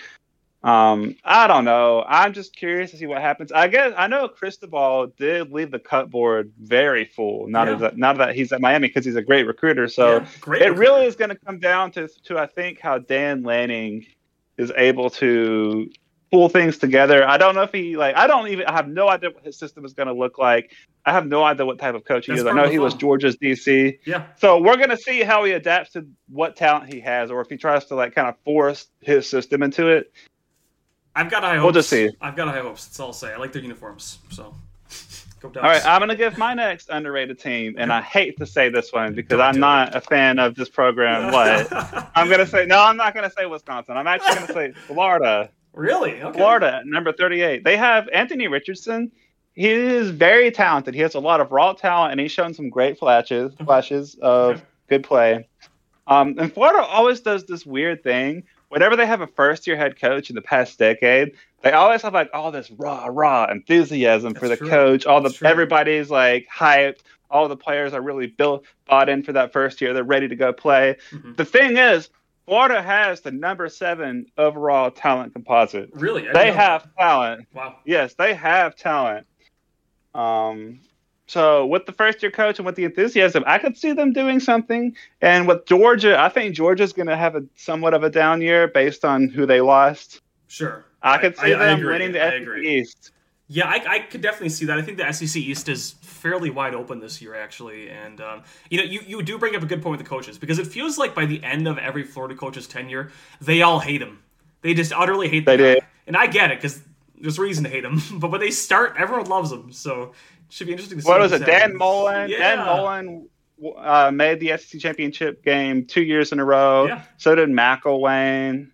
I don't know. I'm just curious to see what happens. I guess I know Cristobal did leave the cupboard very full. Not that he's at Miami, because he's a great recruiter. So really is going to come down to I think how Dan Lanning is able to pull things together. I don't know if he like. I have no idea what his system is going to look like. I have no idea what type of coach he is. I know he was Georgia's DC. Yeah. So we're going to see how he adapts to what talent he has, or if he tries to like kind of force his system into it. I've got high hopes. We'll just see. I've got high hopes. That's all I'll say. I like their uniforms. So. All right, I'm going to give my next underrated team, and I hate to say this one because I'm not a fan of this program, but I'm not going to say Wisconsin. I'm actually going to say Florida. Really? Okay. Florida, number 38. They have Anthony Richardson. He is very talented. He has a lot of raw talent, and he's shown some great flashes of good play. And Florida always does this weird thing. Whenever they have a first-year head coach in the past decade, they always have like all this rah enthusiasm for the coach. Everybody's like hyped. All the players are really bought in for that first year. They're ready to go play. Mm-hmm. The thing is, Florida has the number 7 overall talent composite. Really? They have talent. Wow. Yes, they have talent. So with the first-year coach and with the enthusiasm, I could see them doing something. And with Georgia, I think Georgia's going to have a somewhat of a down year based on who they lost. Sure. I could see them winning the SEC East. Yeah, I could definitely see that. I think the SEC East is fairly wide open this year, actually. And, you do bring up a good point with the coaches, because it feels like by the end of every Florida coach's tenure, they all hate him. They just utterly hate the guy. And I get it, because there's reason to hate him. But when they start, everyone loves him. So... should be interesting to see. What was it? Dan Mullen. Yeah. Dan Mullen made the SEC championship game 2 years in a row. Yeah. So did McElwain.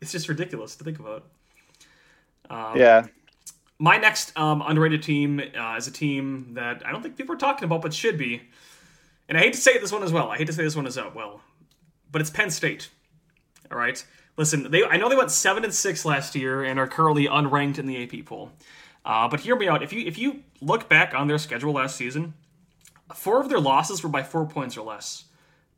It's just ridiculous to think about. Yeah. My next underrated team is a team that I don't think people are talking about, but should be. And I hate to say this one as well. I hate to say this one as well. But it's Penn State. All right. Listen, I know they went 7-6 last year and are currently unranked in the AP poll. But hear me out. If you look back on their schedule last season, 4 of their losses were by 4 points or less.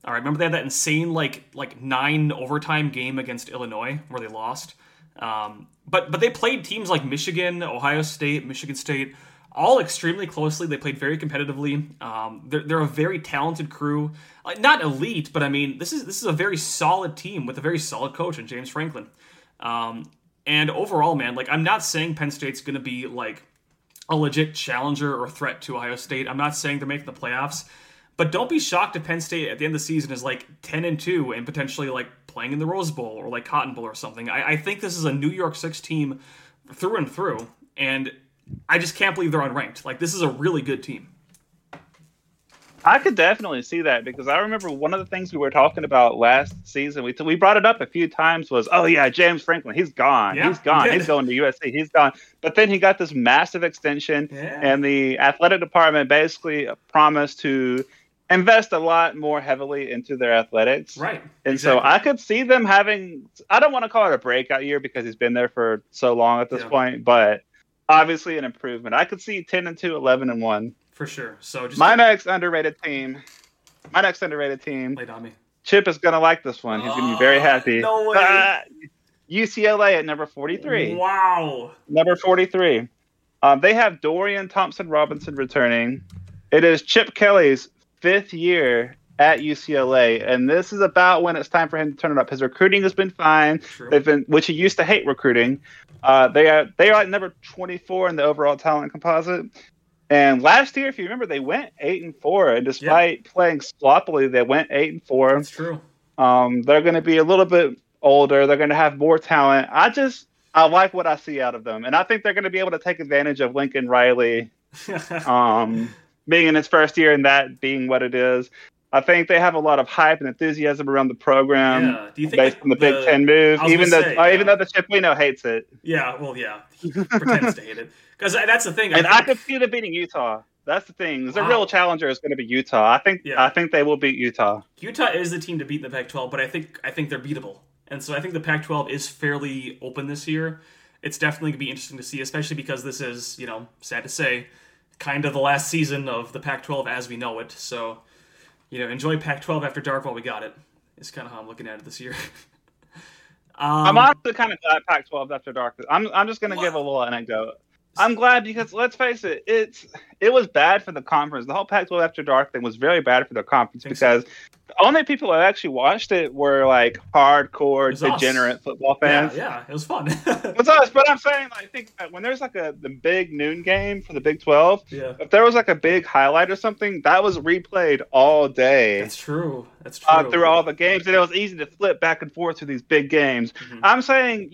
All right, remember they had that insane like 9 overtime game against Illinois where they lost. But they played teams like Michigan, Ohio State, Michigan State, all extremely closely. They played very competitively. They're a very talented crew, not elite, but I mean this is a very solid team with a very solid coach in James Franklin. And overall, man, like, I'm not saying Penn State's going to be, like, a legit challenger or threat to Ohio State. I'm not saying they're making the playoffs. But don't be shocked if Penn State at the end of the season is, like, 10-2 and potentially, like, playing in the Rose Bowl or, like, Cotton Bowl or something. I think this is a New York 6 team through and through. And I just can't believe they're unranked. Like, this is a really good team. I could definitely see that, because I remember one of the things we were talking about last season, we brought it up a few times, was, oh yeah, James Franklin, he's gone. Yeah, he's gone. He's going to USC. He's gone. But then he got this massive extension, and the athletic department basically promised to invest a lot more heavily into their athletics. Right. And exactly. So I could see them having, I don't want to call it a breakout year because he's been there for so long at this point, but obviously an improvement. I could see 10-2, 11-1. For sure. So just my next underrated team. Laid on me. Chip is gonna like this one. He's gonna be very happy. No way. UCLA at number 43. Wow. Number 43. They have Dorian Thompson-Robinson returning. It is Chip Kelly's 5th year at UCLA, and this is about when it's time for him to turn it up. His recruiting has been fine. True. Which he used to hate recruiting. They are at number 24 in the overall talent composite. And last year, if you remember, they went 8-4, and despite playing sloppily, they went 8-4. That's true. They're going to be a little bit older. They're going to have more talent. I like what I see out of them, and I think they're going to be able to take advantage of Lincoln Riley being in his first year and that being what it is. I think they have a lot of hype and enthusiasm around the program based on the Big Ten move, even though the Chipino hates it. Yeah, well, yeah. He pretends to hate it. Because that's the thing. I could see them beating Utah. That's the thing. The real challenger is going to be Utah. I think they will beat Utah. Utah is the team to beat in the Pac-12, but I think they're beatable. And so I think the Pac-12 is fairly open this year. It's definitely going to be interesting to see, especially because this is, sad to say, kind of the last season of the Pac-12 as we know it. So... enjoy Pac-12 after dark while we got it. It's kind of how I'm looking at it this year. I'm honestly kind of glad Pac-12 after dark. I'm just going to give a little anecdote. I'm glad, because let's face it, it was bad for the conference. The whole Pac-12 After Dark thing was very bad for the conference, because the only people that actually watched it were like hardcore degenerate football fans. Yeah, it was fun. It was us, but I'm saying, I think that when there's like the big noon game for the Big 12, if there was like a big highlight or something, that was replayed all day. That's true. Through all the games, and it was easy to flip back and forth through these big games. I'm saying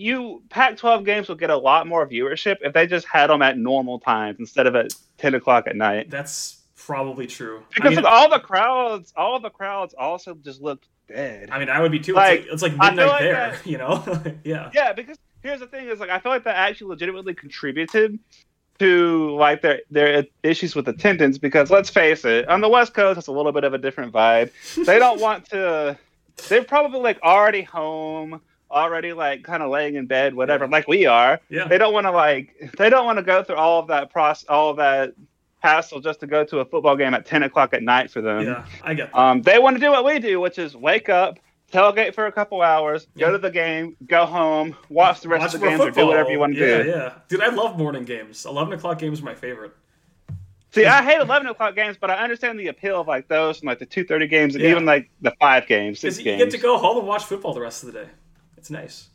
Pac-12 games will get a lot more viewership if they just had them at normal times instead of at 10 o'clock at night. That's probably true. Because I mean, all the crowds also just looked dead. I mean, I would be too. It's like midnight like there, that, you know? Yeah. Yeah, because here's the thing: is like I feel like that actually legitimately contributed to like their issues with attendance. Because let's face it, on the West Coast, it's a little bit of a different vibe. They don't want to. They're probably like already home. Already like kind of laying in bed, whatever, like we are. Yeah. They don't want to go through all of that process, all of that hassle just to go to a football game at 10 o'clock at night for them. Yeah, I get that. They want to do what we do, which is wake up, tailgate for a couple hours, go to the game, go home, watch the rest of the games, football, or do whatever you want to do. Yeah, dude, I love morning games. 11 o'clock games are my favorite. See, I hate 11 o'clock games, but I understand the appeal of like those and like the 2:30 games and even like the 5 games, 6 games. You get to go home and watch football the rest of the day. It's nice,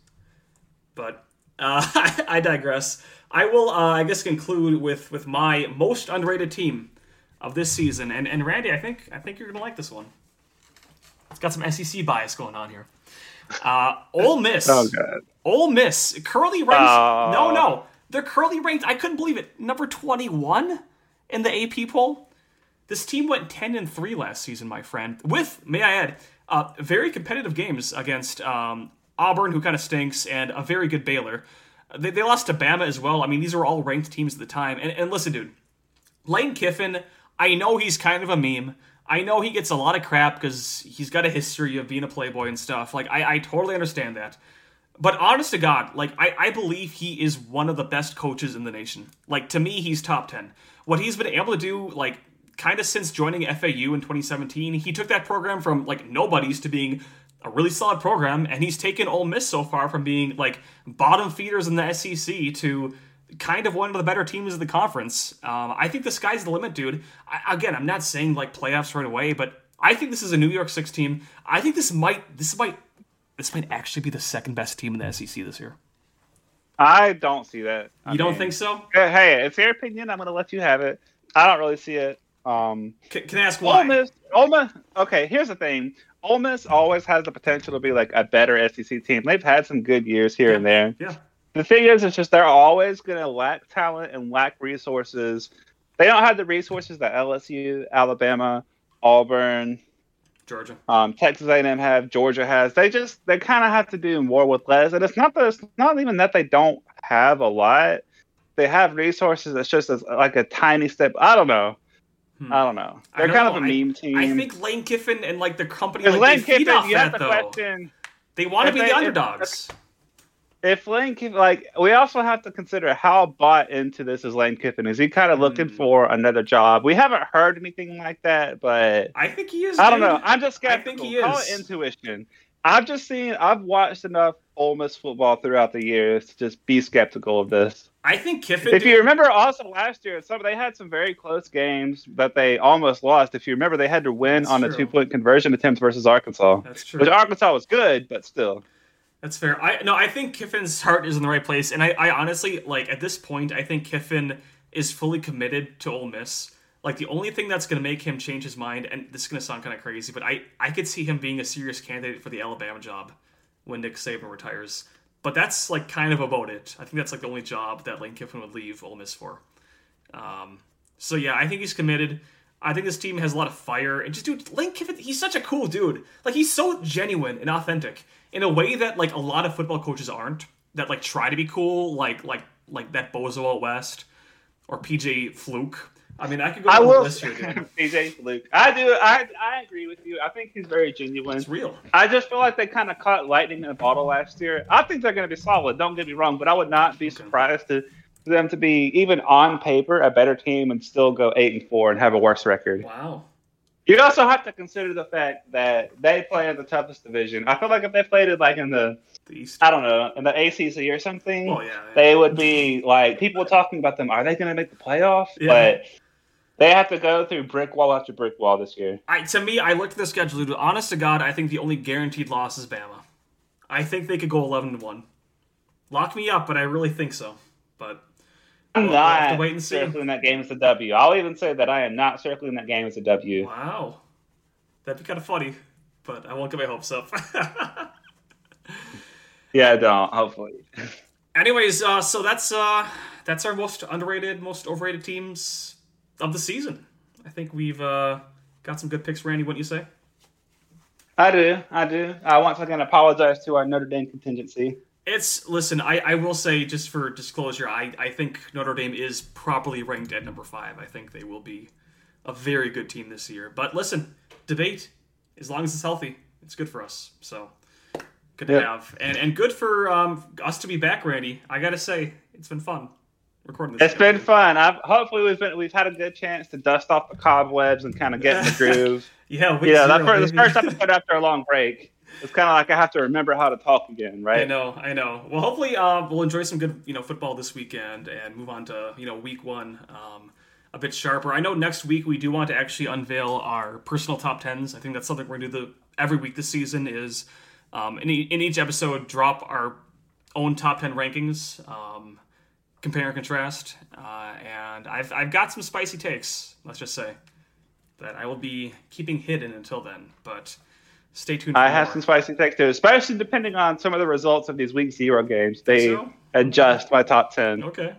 but I digress. I will, I guess, conclude with my most underrated team of this season. And Randy, I think you're gonna like this one. It's got some SEC bias going on here. Ole Miss. Oh God. Ole Miss currently ranked. No, they're currently ranked. I couldn't believe it. Number 21 in the AP poll. This team went 10-3 last season, my friend. With, may I add, very competitive games against. Auburn, who kind of stinks, and a very good Baylor. They lost to Bama as well. I mean, these were all ranked teams at the time. And listen, dude, Lane Kiffin, I know he's kind of a meme. I know he gets a lot of crap because he's got a history of being a playboy and stuff. Like, I totally understand that. But honest to God, like, I believe he is one of the best coaches in the nation. Like, to me, he's top 10. What he's been able to do, like, kind of since joining FAU in 2017, he took that program from, like, nobodies to being a really solid program, and he's taken Ole Miss so far from being, like, bottom feeders in the SEC to kind of one of the better teams in the conference. I think the sky's the limit, dude. Again, I'm not saying, like, playoffs right away, but I think this is a New York 6 team. I think this might actually be the second best team in the SEC this year. I don't see that. I don't think so? Hey, it's your opinion. I'm going to let you have it. I don't really see it. Can I ask why? Ole Miss, okay, here's the thing. Ole Miss always has the potential to be like a better SEC team. They've had some good years here and there. Yeah. The thing is, it's just they're always going to lack talent and lack resources. They don't have the resources that LSU, Alabama, Auburn, Georgia, Texas A&M have. Georgia has. They kind of have to do more with less. And it's not even that they don't have a lot. They have resources. It's just like a tiny step. I don't know. I don't know. They're kind of a meme team. I think Lane Kiffin and like the company like Lane Kiffin, feed off you that, have to question. They want to be the underdogs. If Lane Kiffin, like, we also have to consider how bought into this is Lane Kiffin. Is he kind of looking for another job? We haven't heard anything like that, but I think he is. I don't know. I'm just skeptical. I think he is. Call it intuition. I've watched enough Ole Miss football throughout the years to just be skeptical of this. I think Kiffin... If you remember also last year, they had some very close games that they almost lost. If you remember, they had to win on a two-point conversion attempt versus Arkansas. That's true. Which Arkansas was good, but still. That's fair. I think Kiffin's heart is in the right place. And I honestly, like, at this point, I think Kiffin is fully committed to Ole Miss. Like, the only thing that's going to make him change his mind, and this is going to sound kind of crazy, but I could see him being a serious candidate for the Alabama job when Nick Saban retires. But that's, like, kind of about it. I think that's, like, the only job that Lane Kiffin would leave Ole Miss for. So, yeah, I think he's committed. I think this team has a lot of fire. And just, dude, Lane Kiffin, he's such a cool dude. Like, he's so genuine and authentic in a way that, like, a lot of football coaches aren't. That, like, try to be cool, like that bozo out west or PJ Fluke. I mean, I could go on this year, dude. PJ Fluke. I do. I agree with you. I think he's very genuine. It's real. I just feel like they kind of caught lightning in a bottle last year. I think they're going to be solid. Don't get me wrong, but I would not be surprised for them to be, even on paper, a better team and still go 8-4 and have a worse record. Wow. You also have to consider the fact that they play in the toughest division. I feel like if they played it like in the East, I don't know, in the ACC or something, they would be like people talking about them. Are they going to make the playoffs? Yeah. But they have to go through brick wall after brick wall this year. To me, I looked at the schedule. Dude, honest to God, I think the only guaranteed loss is Bama. I think they could go 11-1. Lock me up, but I really think so. But I'm not circling that game as a W. I'll even say that I am not circling that game as a W. Wow. That'd be kind of funny, but I won't get my hopes up. Yeah, don't. Hopefully. Anyways, so that's our most underrated, most overrated teams of the season. I think we've got some good picks, Randy, wouldn't you say? I do. I once again apologize to our Notre Dame contingency. Listen, I will say, just for disclosure, I think Notre Dame is properly ranked at number 5. I think they will be a very good team this year. But listen, debate, as long as it's healthy, it's good for us. So good to have. And good for us to be back, Randy. I got to say, it's been fun recording this. It's been fun. Hopefully we've had a good chance to dust off the cobwebs and kind of get in the groove. That's the first episode after a long break. It's kind of like I have to remember how to talk again, right? I know. Well, hopefully we'll enjoy some good, football this weekend and move on to, week one a bit sharper. I know next week we do want to actually unveil our personal top tens. I think that's something we're going to do every week this season is in each episode drop our own top 10 rankings, compare and contrast. And I've got some spicy takes, let's just say, that I will be keeping hidden until then, but... Stay tuned. I have some spicy takes too, especially depending on some of the results of these week 0 games. They adjust my top 10. Okay.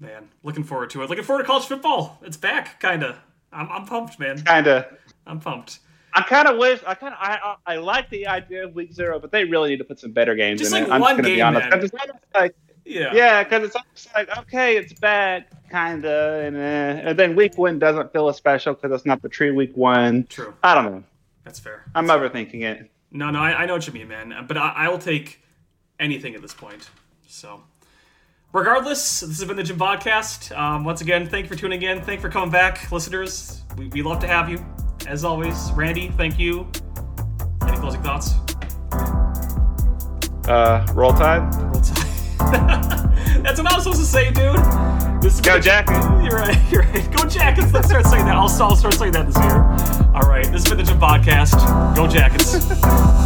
Man, looking forward to it. Looking forward to college football. It's back, kind of. I'm pumped, man. I kind of wish. I like the idea of week 0, but they really need to put some better games just in it. I'm just going to be honest. Because it's almost like, okay, it's back, kind of, and then week 1 doesn't feel as special because it's not the true week 1. True. I don't know. That's fair. I'm overthinking it. No, I know what you mean, man. But I will take anything at this point. So, regardless, this has been the Jim Podcast. Once again, thank you for tuning in. Thank you for coming back, listeners. We love to have you, as always. Randy, thank you. Any closing thoughts? Roll Tide. That's what I was supposed to say, dude. Go Jackets. You're right. Go Jackets. Let's start saying that. I'll start saying that this year. All right, this has been the Jim Podcast. Go Jackets.